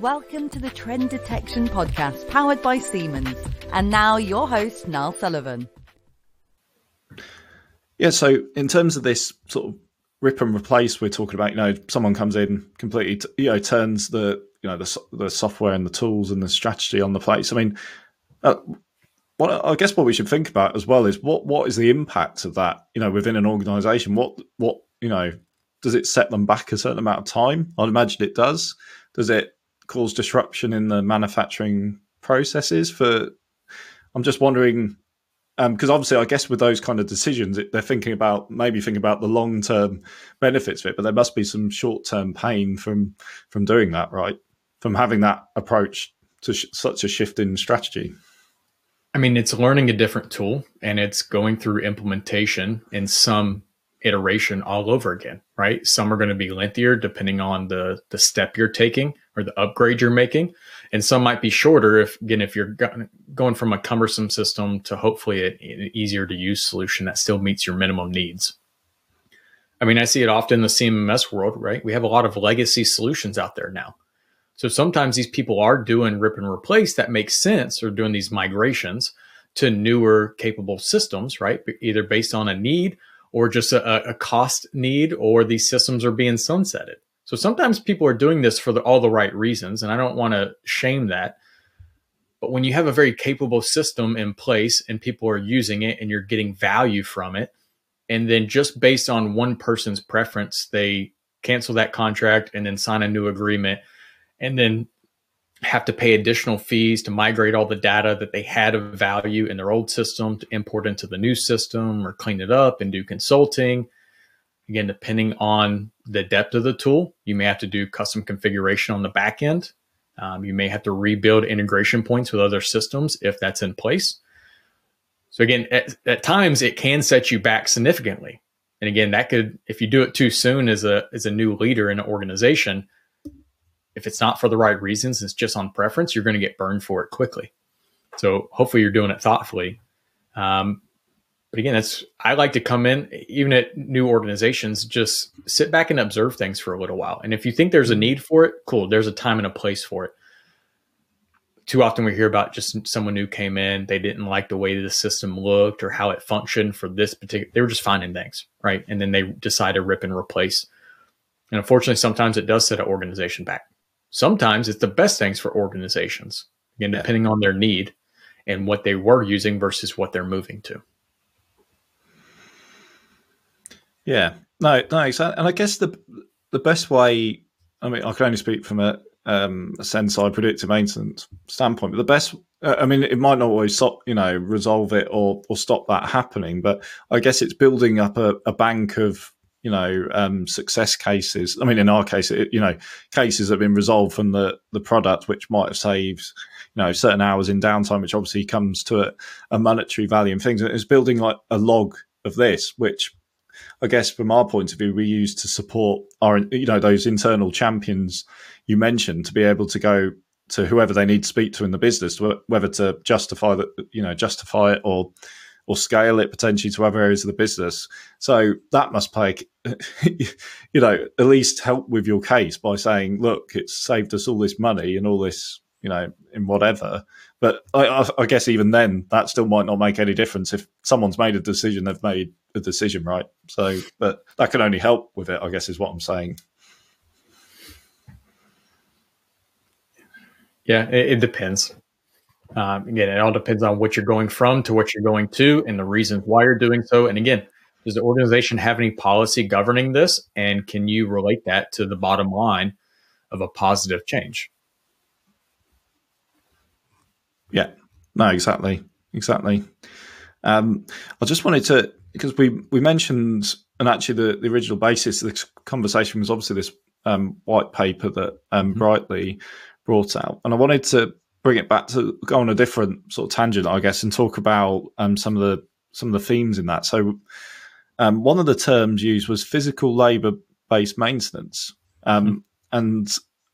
Welcome to the Trend Detection podcast, powered by Siemens. And now your host, Niall Sullivan. Yeah, so in terms of this sort of rip and replace, we're talking about, you know, someone comes in completely, turns the software and the tools and the strategy on the place. I mean, what we should think about as well is what is the impact of that, within an organisation? What does it set them back a certain amount of time? I'd imagine it does. Does it cause disruption in the manufacturing processes? I'm just wondering, because obviously I guess with those kind of decisions, they're thinking about the long-term benefits of it, but there must be some short-term pain from doing that, right? From having that approach to such a shift in strategy. I mean, it's learning a different tool and it's going through implementation in some iteration all over again, right? Some are going to be lengthier depending on the step you're taking or the upgrade you're making. And some might be shorter if you're going from a cumbersome system to hopefully an easier to use solution that still meets your minimum needs. I mean, I see it often in the CMMS world, right? We have a lot of legacy solutions out there now. So sometimes these people are doing rip and replace that makes sense, or doing these migrations to newer capable systems, right? Either based on a need or just a cost need, or these systems are being sunsetted. So sometimes people are doing this for all the right reasons, and I don't want to shame that. But when you have a very capable system in place and people are using it and you're getting value from it, and then just based on one person's preference, they cancel that contract and then sign a new agreement and then have to pay additional fees to migrate all the data that they had of value in their old system to import into the new system or clean it up and do consulting. Again, depending on the depth of the tool, you may have to do custom configuration on the back end. You may have to rebuild integration points with other systems if that's in place. So again, at times it can set you back significantly. And again, that could, if you do it too soon as a new leader in an organization, if it's not for the right reasons, it's just on preference, you're going to get burned for it quickly. So hopefully you're doing it thoughtfully. But again, I like to come in, even at new organizations, just sit back and observe things for a little while. And if you think there's a need for it, cool, there's a time and a place for it. Too often we hear about just someone who came in, they didn't like the way the system looked or how it functioned for this particular, they were just finding things, right? And then they decide to rip and replace. And unfortunately, sometimes it does set an organization back. Sometimes it's the best things for organizations, again, depending on their need and what they were using versus what they're moving to. Yeah, no, nice. And I guess the best way, I mean, I can only speak from a Senseye predictive maintenance standpoint, but the best, I mean, it might not always resolve it or stop that happening, but I guess it's building up a bank of, success cases. I mean, in our case, cases that have been resolved from the product, which might have saved, certain hours in downtime, which obviously comes to a monetary value and things. And it's building like a log of this, which I guess from our point of view, we use to support our, those internal champions you mentioned to be able to go to whoever they need to speak to in the business, whether to justify it or scale it potentially to other areas of the business. So that must play, at least help with your case by saying, look, it's saved us all this money and all this, in whatever. But I guess even then, that still might not make any difference. If someone's made a decision, they've made a decision, right? So, but that can only help with it, I guess, is what I'm saying. Yeah, it depends. Again, it all depends on what you're going from to what you're going to and the reasons why you're doing so. And again, does the organization have any policy governing this? And can you relate that to the bottom line of a positive change? Yeah, no, exactly. I just wanted to, because we mentioned, and actually the original basis of this conversation was obviously this white paper that Brightly brought out. And I wanted to bring it back to go on a different sort of tangent, I guess, and talk about some of the themes in that. So one of the terms used was physical labor-based maintenance. And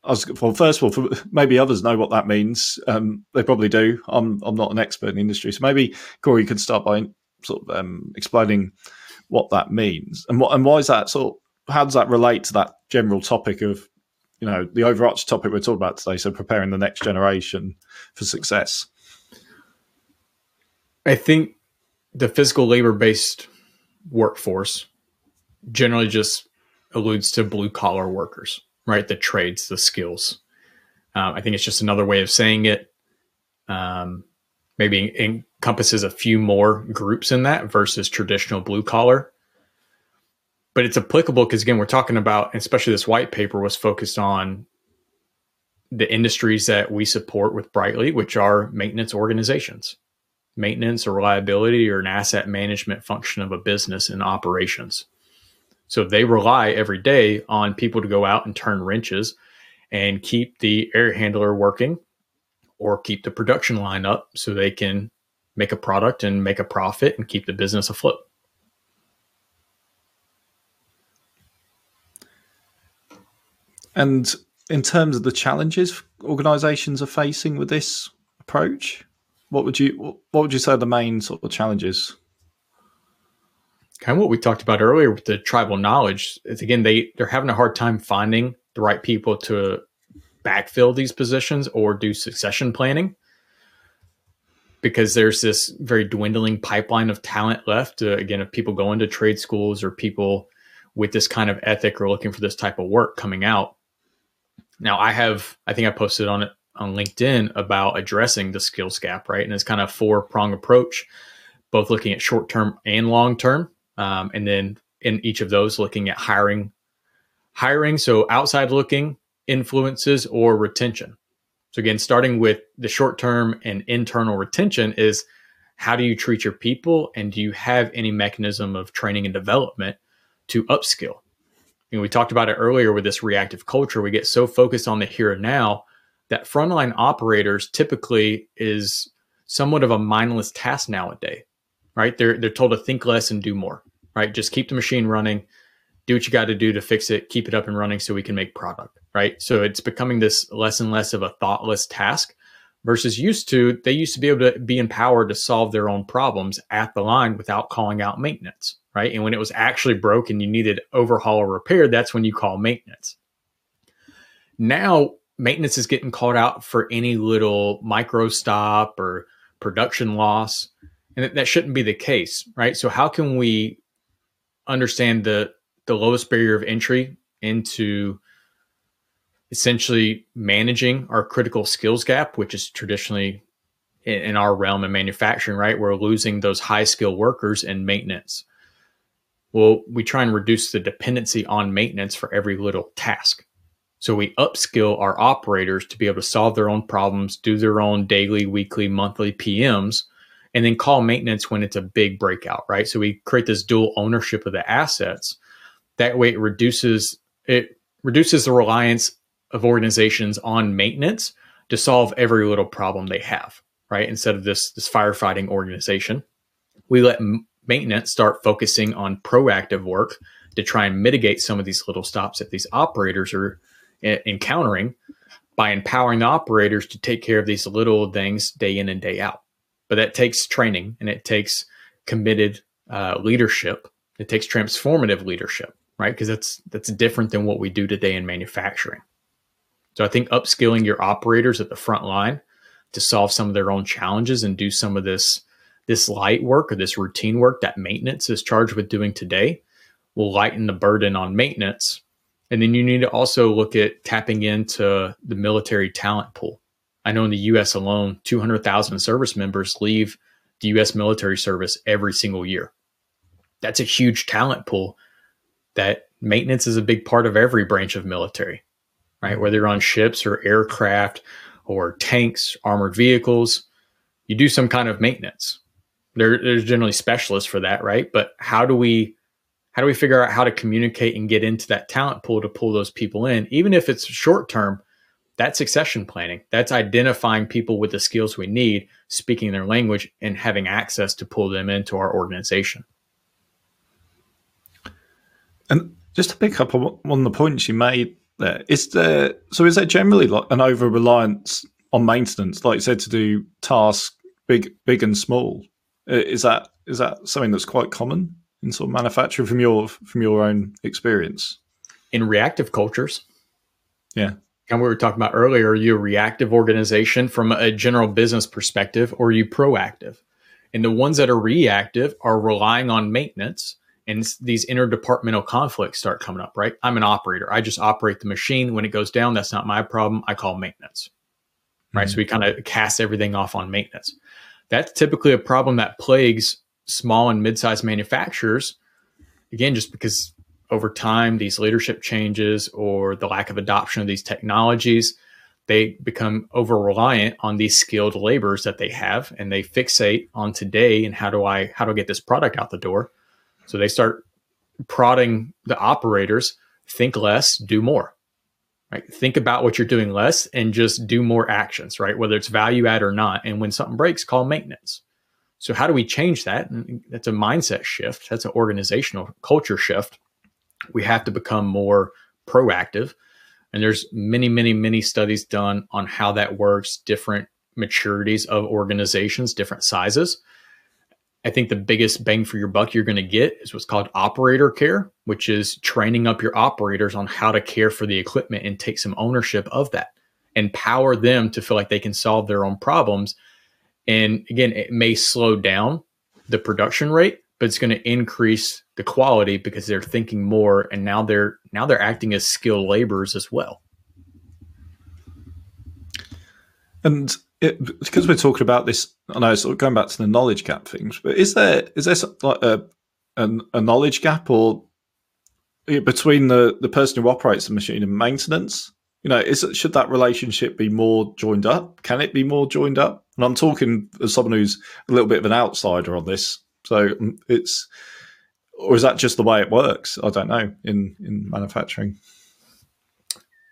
I was, well, first of all, maybe others know what that means. They probably do. I'm not an expert in the industry. So maybe, Corey, you could start by sort of explaining what that means. And why is that, how does that relate to that general topic of you know, the overarching topic we're talking about today, so preparing the next generation for success? I think the physical labor-based workforce generally just alludes to blue-collar workers, right? The trades, the skills. I think it's just another way of saying it. Maybe encompasses a few more groups in that versus traditional blue-collar. But it's applicable because, again, we're talking about, especially this white paper was focused on the industries that we support with Brightly, which are maintenance organizations. Maintenance or reliability or an asset management function of a business and operations. So they rely every day on people to go out and turn wrenches and keep the air handler working or keep the production line up so they can make a product and make a profit and keep the business afloat. And in terms of the challenges organizations are facing with this approach, What would you say are the main sort of challenges? Kind of what we talked about earlier with the tribal knowledge. It's, again, they're having a hard time finding the right people to backfill these positions or do succession planning because there's this very dwindling pipeline of talent left. Again, if people go into trade schools or people with this kind of ethic or looking for this type of work coming out. Now, I think I posted on it on LinkedIn about addressing the skills gap, right? And it's kind of a four-prong approach, both looking at short-term and long-term. And then in each of those, looking at hiring, so outside looking, influences, or retention. So again, starting with the short-term and internal retention is how do you treat your people? And do you have any mechanism of training and development to upskill? And we talked about it earlier with this reactive culture. We get so focused on the here and now that frontline operators typically is somewhat of a mindless task nowadays, right? They're told to think less and do more, right? Just keep the machine running, do what you got to do to fix it, keep it up and running so we can make product, right? So it's becoming this less and less of a thoughtless task versus they used to be able to be empowered to solve their own problems at the line without calling out maintenance, right? And when it was actually broke and you needed overhaul or repair, that's when you call maintenance. Now, maintenance is getting called out for any little micro stop or production loss. And that shouldn't be the case, right? So how can we understand the lowest barrier of entry into essentially managing our critical skills gap, which is traditionally in our realm in manufacturing, right? We're losing those high skill workers in maintenance. Well, we try and reduce the dependency on maintenance for every little task. So we upskill our operators to be able to solve their own problems, do their own daily, weekly, monthly PMs, and then call maintenance when it's a big breakout, right? So we create this dual ownership of the assets. That way it reduces the reliance of organizations on maintenance to solve every little problem they have, right? Instead of this firefighting organization, we let maintenance start focusing on proactive work to try and mitigate some of these little stops that these operators are encountering by empowering the operators to take care of these little things day in and day out. But that takes training and it takes committed leadership. It takes transformative leadership, right? Because that's different than what we do today in manufacturing. So I think upskilling your operators at the front line to solve some of their own challenges and do some of this light work or this routine work that maintenance is charged with doing today will lighten the burden on maintenance. And then you need to also look at tapping into the military talent pool. I know in the U.S. alone, 200,000 service members leave the U.S. military service every single year. That's a huge talent pool that maintenance is a big part of every branch of military, right? Whether you're on ships or aircraft or tanks, armored vehicles, you do some kind of maintenance. There's generally specialists for that, right? But how do we figure out how to communicate and get into that talent pool to pull those people in? Even if it's short-term, that's succession planning. That's identifying people with the skills we need, speaking their language, and having access to pull them into our organization. And just to pick up on the points you made there, is there generally like an over-reliance on maintenance, like you said, to do tasks big and small? Is that something that's quite common in sort of manufacturing from your own experience? In reactive cultures. Yeah. Kind of what we were talking about earlier, are you a reactive organization from a general business perspective, or are you proactive? And the ones that are reactive are relying on maintenance, and these interdepartmental conflicts start coming up, right? I'm an operator. I just operate the machine. When it goes down, that's not my problem. I call maintenance, right? Mm-hmm. So we kind of cast everything off on maintenance. That's typically a problem that plagues small and mid-sized manufacturers, again, just because over time, these leadership changes or the lack of adoption of these technologies, they become over-reliant on these skilled laborers that they have, and they fixate on today and how do I get this product out the door? So they start prodding the operators, think less, do more, right? Think about what you're doing less and just do more actions, right? Whether it's value add or not. And when something breaks, call maintenance. So how do we change that? And that's a mindset shift. That's an organizational culture shift. We have to become more proactive. And there's many, many, many studies done on how that works, different maturities of organizations, different sizes. I think the biggest bang for your buck you're going to get is what's called operator care, which is training up your operators on how to care for the equipment and take some ownership of that, empower them to feel like they can solve their own problems. And again, it may slow down the production rate, but it's going to increase the quality because they're thinking more, and now they're acting as skilled laborers as well. And because we're talking about this, and I was sort of going back to the knowledge gap things, but is there like a knowledge gap or between the person who operates the machine and maintenance? You know, should that relationship be more joined up? Can it be more joined up? And I'm talking as someone who's a little bit of an outsider on this. So or is that just the way it works? I don't know, in manufacturing.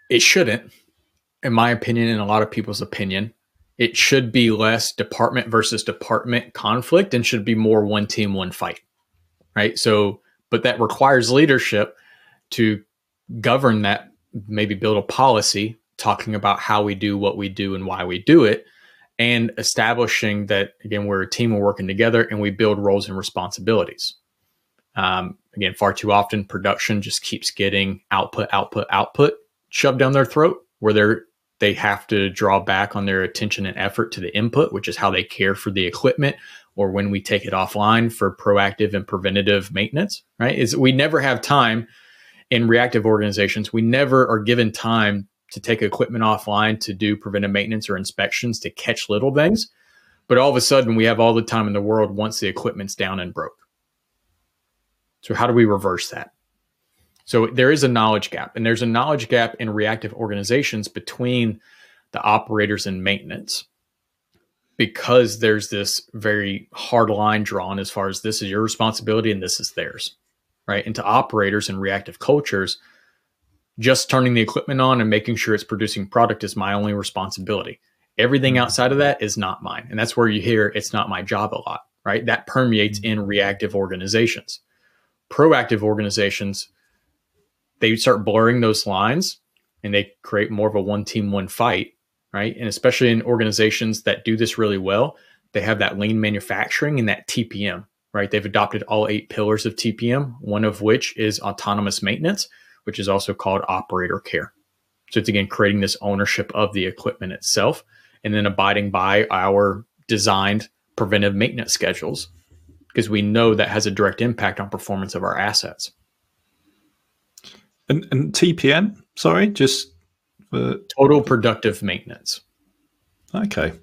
It shouldn't, in my opinion, in a lot of people's opinion. It should be less department versus department conflict and should be more one team, one fight, right? So, but that requires leadership to govern that, maybe build a policy talking about how we do what we do and why we do it, and establishing that, again, we're a team, we're working together, and we build roles and responsibilities. Again, far too often, production just keeps getting output shoved down their throat, where they have to draw back on their attention and effort to the input, which is how they care for the equipment, or when we take it offline for proactive and preventative maintenance, right? Is we never have time in reactive organizations. We never are given time to take equipment offline, to do preventive maintenance or inspections, to catch little things. But all of a sudden, we have all the time in the world once the equipment's down and broke. So how do we reverse that? So there is a knowledge gap, and there's a knowledge gap in reactive organizations between the operators and maintenance, because there's this very hard line drawn as far as this is your responsibility and this is theirs, right? And to operators in reactive cultures, just turning the equipment on and making sure it's producing product is my only responsibility. Everything outside of that is not mine. And that's where you hear it's not my job a lot, right? That permeates in reactive organizations. Proactive organizations, they start blurring those lines and they create more of a one team, one fight, right? And especially in organizations that do this really well, they have that lean manufacturing and that TPM, right? They've adopted all 8 pillars of TPM, one of which is autonomous maintenance, which is also called operator care. So it's, again, creating this ownership of the equipment itself and then abiding by our designed preventive maintenance schedules, because we know that has a direct impact on performance of our assets. And TPM, sorry, just for... Total Productive Maintenance. Okay.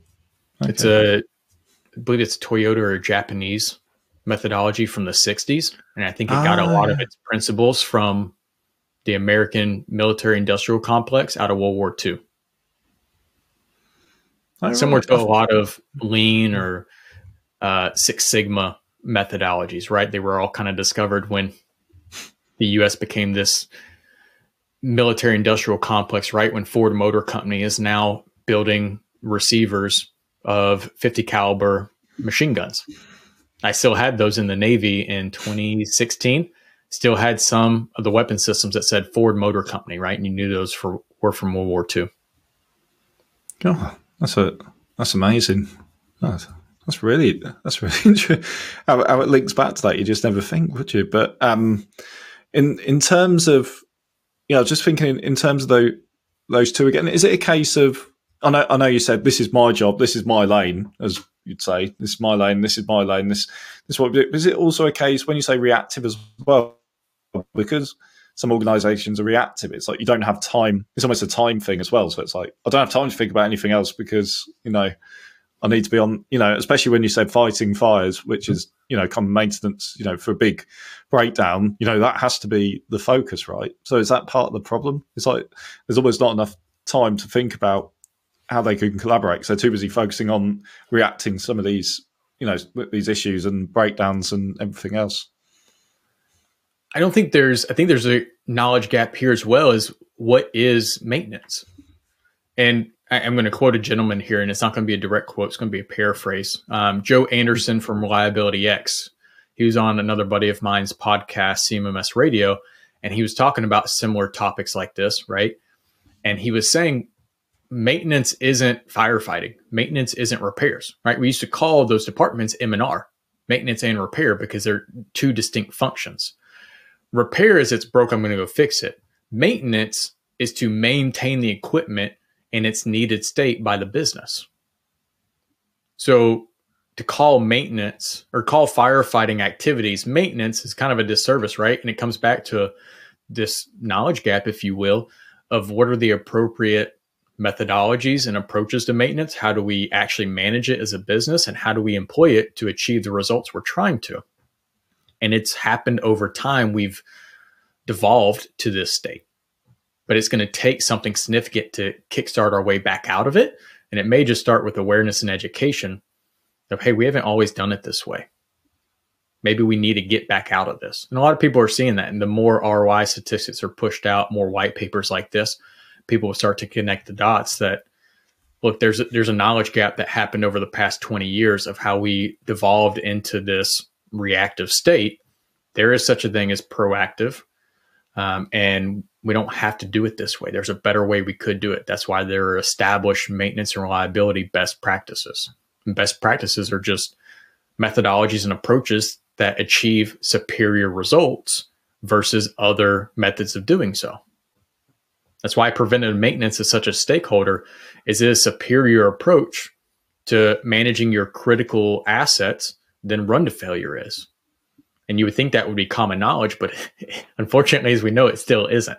It's I believe it's Toyota or Japanese methodology from the 60s. And I think it got a lot of its principles from the American military industrial complex out of World War II. Similar to a lot of lean or Six Sigma methodologies, right? They were all kind of discovered when the U.S. became this military industrial complex, right? When Ford Motor Company is now building receivers of 50 caliber machine guns. I still had those in the Navy in 2016, still had some of the weapon systems that said Ford Motor Company, right? And you knew those were from World War II. Oh, that's amazing. That's really interesting. How it links back to that, you just never think, would you? But in terms of, you know, just thinking in terms of those two again? Is it a case of, I know you said this is my job, this is my lane, as you'd say, this is my lane, this is my lane, this is what we do. Is it also a case when you say reactive as well? Because some organizations are reactive. It's like you don't have time. It's almost a time thing as well. So it's like, I don't have time to think about anything else because, I need to be on, especially when you said fighting fires, which is, common maintenance, for a big breakdown, that has to be the focus, right? So is that part of the problem? It's like there's almost not enough time to think about how they can collaborate. So they're too busy focusing on reacting some of these, these issues and breakdowns and everything else. I think there's a knowledge gap here as well as what is maintenance. And I'm going to quote a gentleman here, and it's not going to be a direct quote. It's going to be a paraphrase. Joe Anderson from ReliabilityX. He was on another buddy of mine's podcast, CMMS Radio, and he was talking about similar topics like this, right? And he was saying maintenance isn't firefighting. Maintenance isn't repairs, right? We used to call those departments M&R, maintenance and repair, because they're two distinct functions. Repair is it's broke, I'm going to go fix it. Maintenance is to maintain the equipment in its needed state by the business. So to call maintenance or call firefighting activities maintenance is kind of a disservice, right? And it comes back to this knowledge gap, if you will, of what are the appropriate methodologies and approaches to maintenance? How do we actually manage it as a business? And how do we employ it to achieve the results we're trying to? And it's happened over time. We've devolved to this state. But it's going to take something significant to kickstart our way back out of it. And it may just start with awareness and education of, hey, we haven't always done it this way. Maybe we need to get back out of this. And a lot of people are seeing that. And the more ROI statistics are pushed out, more white papers like this, people will start to connect the dots that, look, there's a knowledge gap that happened over the past 20 years of how we devolved into this reactive state. There is such a thing as proactive. And we don't have to do it this way. There's a better way we could do it. That's why there are established maintenance and reliability best practices. And best practices are just methodologies and approaches that achieve superior results versus other methods of doing so. That's why preventative maintenance is such a stakeholder, is it a superior approach to managing your critical assets than run to failure is. And you would think that would be common knowledge, but unfortunately, as we know, it still isn't.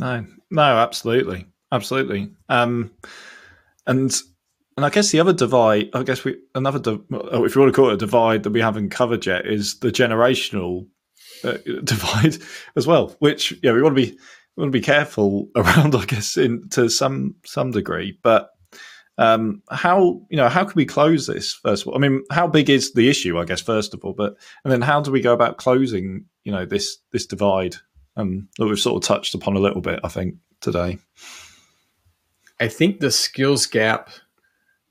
No, absolutely. Absolutely. And I guess the other divide, if you want to call it a divide that we haven't covered yet, is the generational divide as well, which, we want to be careful around, I guess, to some degree, but how can we close this first of all? I mean, how big is the issue, I guess, first of all, and then how do we go about closing, this divide that we've sort of touched upon a little bit, I think, today? I think the skills gap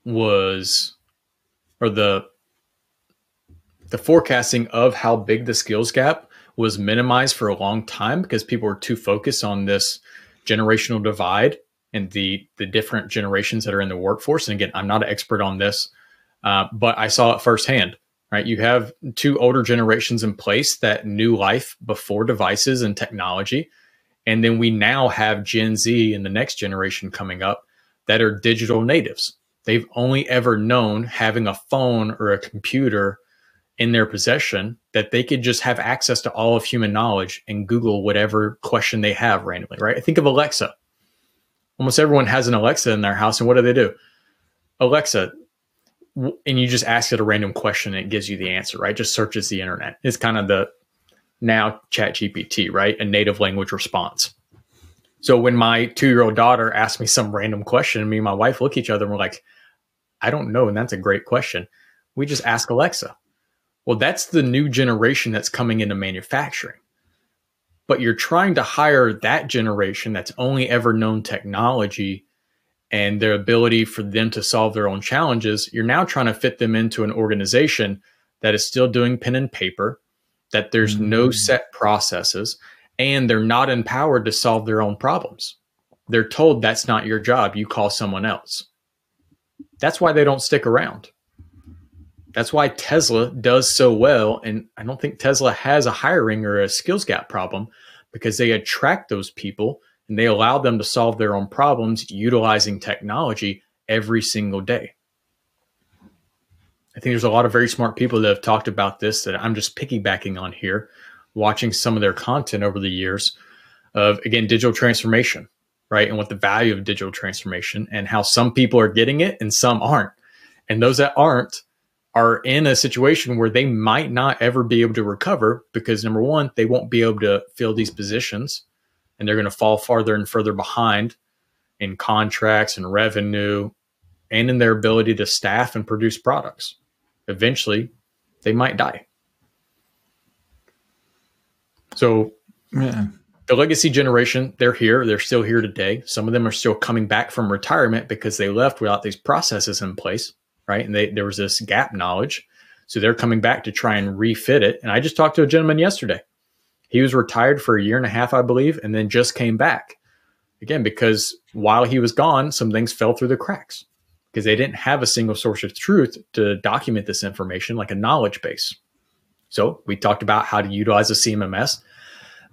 the forecasting of how big the skills gap was minimized for a long time because people were too focused on this generational divide and the different generations that are in the workforce. And again, I'm not an expert on this, but I saw it firsthand, right? You have two older generations in place that knew life before devices and technology. And then we now have Gen Z and the next generation coming up that are digital natives. They've only ever known having a phone or a computer in their possession that they could just have access to all of human knowledge and Google whatever question they have randomly, right? I think of Alexa. Almost everyone has an Alexa in their house. And what do they do? Alexa. And you just ask it a random question and it gives you the answer, right? Just searches the internet. It's kind of the now Chat GPT, right? A native language response. So when my 2-year-old daughter asked me some random question, me and my wife look at each other and we're like, I don't know. And that's a great question. We just ask Alexa. Well, that's the new generation that's coming into manufacturing. But you're trying to hire that generation that's only ever known technology and their ability for them to solve their own challenges. You're now trying to fit them into an organization that is still doing pen and paper, that there's no set processes, and they're not empowered to solve their own problems. They're told that's not your job. You call someone else. That's why they don't stick around. That's why Tesla does so well. And I don't think Tesla has a hiring or a skills gap problem because they attract those people and they allowed them to solve their own problems utilizing technology every single day. I think there's a lot of very smart people that have talked about this that I'm just piggybacking on here, watching some of their content over the years of, again, digital transformation, right? And what the value of digital transformation and how some people are getting it and some aren't. And those that aren't are in a situation where they might not ever be able to recover because, number one, they won't be able to fill these positions and they're going to fall farther and further behind in contracts and revenue and in their ability to staff and produce products. Eventually, they might die. So yeah. The legacy generation, they're here. They're still here today. Some of them are still coming back from retirement because they left without these processes in place, right? And there was this gap knowledge. So they're coming back to try and refit it. And I just talked to a gentleman yesterday. He was retired for 1.5 years, I believe, and then just came back. Again, because while he was gone, some things fell through the cracks because they didn't have a single source of truth to document this information like a knowledge base. So we talked about how to utilize a CMMS,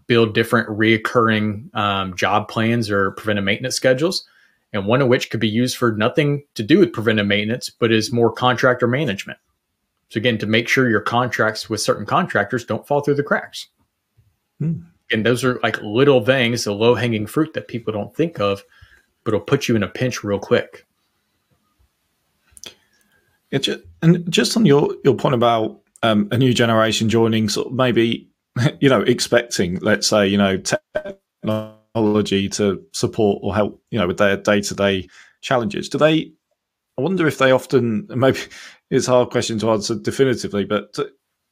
build different reoccurring job plans or preventive maintenance schedules, and one of which could be used for nothing to do with preventive maintenance, but is more contractor management. So again, to make sure your contracts with certain contractors don't fall through the cracks. Hmm. And those are like little things, the low hanging fruit that people don't think of, but it'll put you in a pinch real quick. And just on your point about a new generation joining, sort of maybe, expecting, let's say, technology to support or help, with their day-to-day challenges. I wonder if they often, maybe it's a hard question to answer definitively, but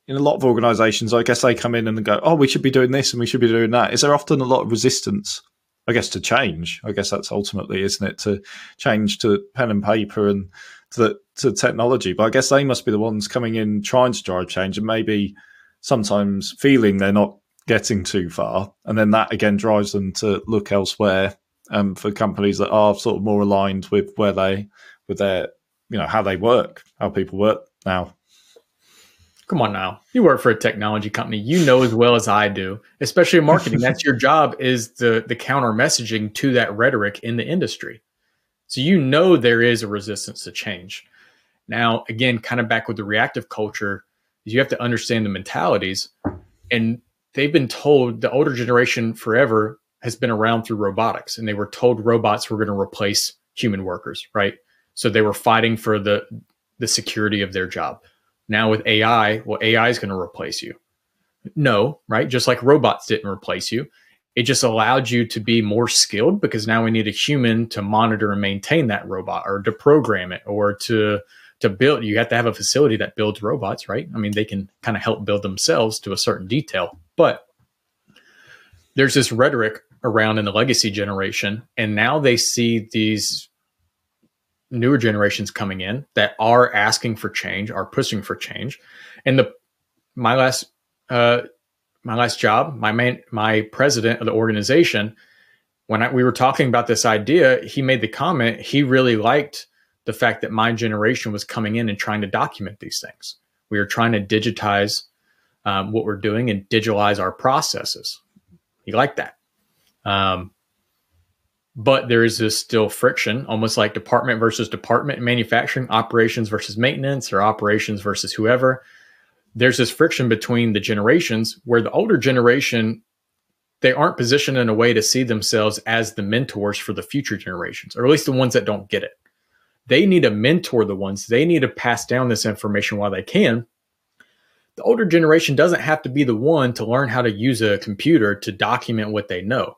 in a lot of organizations, I guess they come in and go, oh, we should be doing this and we should be doing that. Is there often a lot of resistance, I guess, to change? I guess that's ultimately, isn't it, to change to pen and paper and to technology. But I guess they must be the ones coming in trying to drive change and maybe sometimes feeling they're not getting too far. And then that, again, drives them to look elsewhere for companies that are sort of more aligned with how they work, how people work now. Come on now. You work for a technology company. You know as well as I do, especially in marketing. That's your job, is the counter messaging to that rhetoric in the industry. So there is a resistance to change. Now, again, kind of back with the reactive culture, is you have to understand the mentalities. And they've been told, the older generation forever has been around through robotics. And they were told robots were going to replace human workers, right? So they were fighting for the security of their job. Now with AI, well, AI is going to replace you. No, right? Just like robots didn't replace you. It just allowed you to be more skilled because now we need a human to monitor and maintain that robot or to program it or to build. You have to have a facility that builds robots, right? I mean, they can kind of help build themselves to a certain detail. But there's this rhetoric around in the legacy generation, and now they see these newer generations coming in that are asking for change, are pushing for change. And my last job, my president of the organization, when we were talking about this idea, he made the comment, he really liked the fact that my generation was coming in and trying to document these things. We were trying to digitize what we're doing and digitalize our processes. He liked that. But there is this still friction, almost like department versus department, manufacturing, operations versus maintenance, or operations versus whoever. There's this friction between the generations where the older generation, they aren't positioned in a way to see themselves as the mentors for the future generations, or at least the ones that don't get it. They need to mentor the ones. They need to pass down this information while they can. The older generation doesn't have to be the one to learn how to use a computer to document what they know.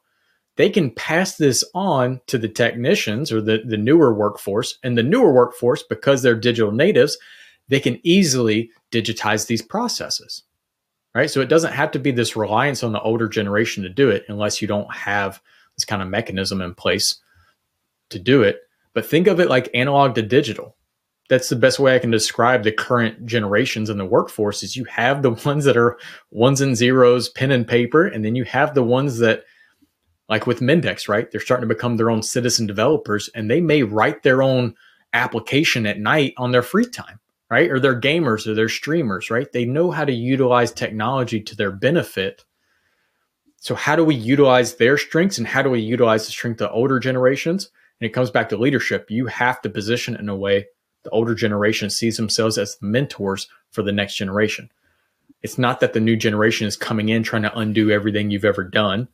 They can pass this on to the technicians or the newer workforce. And the newer workforce, because they're digital natives, they can easily digitize these processes, right? So it doesn't have to be this reliance on the older generation to do it unless you don't have this kind of mechanism in place to do it. But think of it like analog to digital. That's the best way I can describe the current generations in the workforce is you have the ones that are ones and zeros, pen and paper, and then you have the ones that, like with Mendix, right? They're starting to become their own citizen developers, and they may write their own application at night on their free time, right? Or they're gamers or they're streamers, right? They know how to utilize technology to their benefit. So how do we utilize their strengths, and how do we utilize the strength of older generations? And it comes back to leadership. You have to position in a way the older generation sees themselves as the mentors for the next generation. It's not that the new generation is coming in trying to undo everything you've ever done,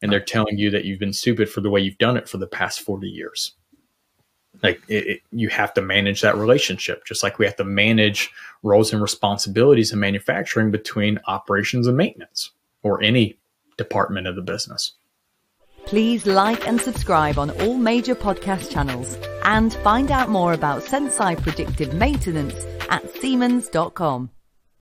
and they're telling you that you've been stupid for the way you've done it for the past 40 years. Like you have to manage that relationship, just like we have to manage roles and responsibilities in manufacturing between operations and maintenance, or any department of the business. Please like and subscribe on all major podcast channels, and find out more about Senseye predictive maintenance at Siemens.com.